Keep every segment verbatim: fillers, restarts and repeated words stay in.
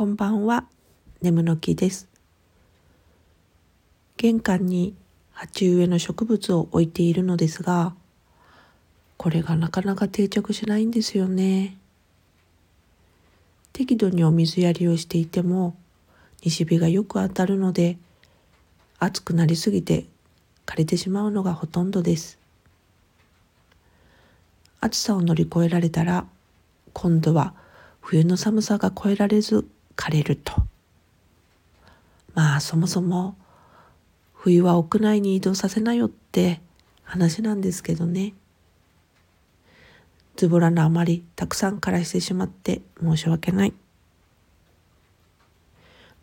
こんばんは、眠の木です。玄関に鉢植えの植物を置いているのですが、これがなかなか定着しないんですよね。適度にお水やりをしていても西日がよく当たるので、暑くなりすぎて枯れてしまうのがほとんどです。暑さを乗り越えられたら、今度は冬の寒さが越えられず枯れると。まあそもそも冬は屋内に移動させなよって話なんですけどね。ズボラのあまりたくさん枯らしてしまって申し訳ない。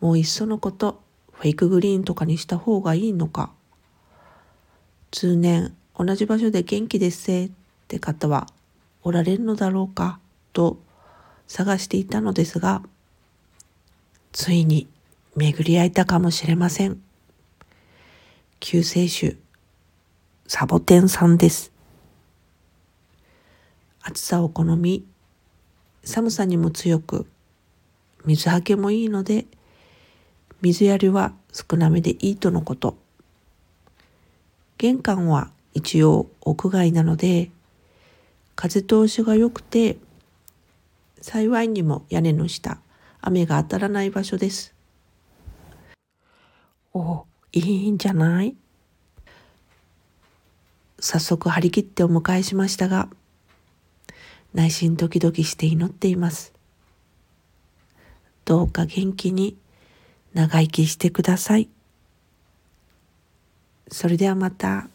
もういっそのことフェイクグリーンとかにした方がいいのか。通年同じ場所で元気ですせって方はおられるのだろうかと探していたのですが、ついに巡り合えたかもしれません。救世主サボテンさんです。暑さを好み、寒さにも強く、水はけもいいので水やりは少なめでいいとのこと。玄関は一応屋外なので風通しが良くて、幸いにも屋根の下、雨が当たらない場所です。お、いいんじゃない？早速張り切ってお迎えしましたが、内心ドキドキして祈っています。どうか元気に長生きしてください。それではまた。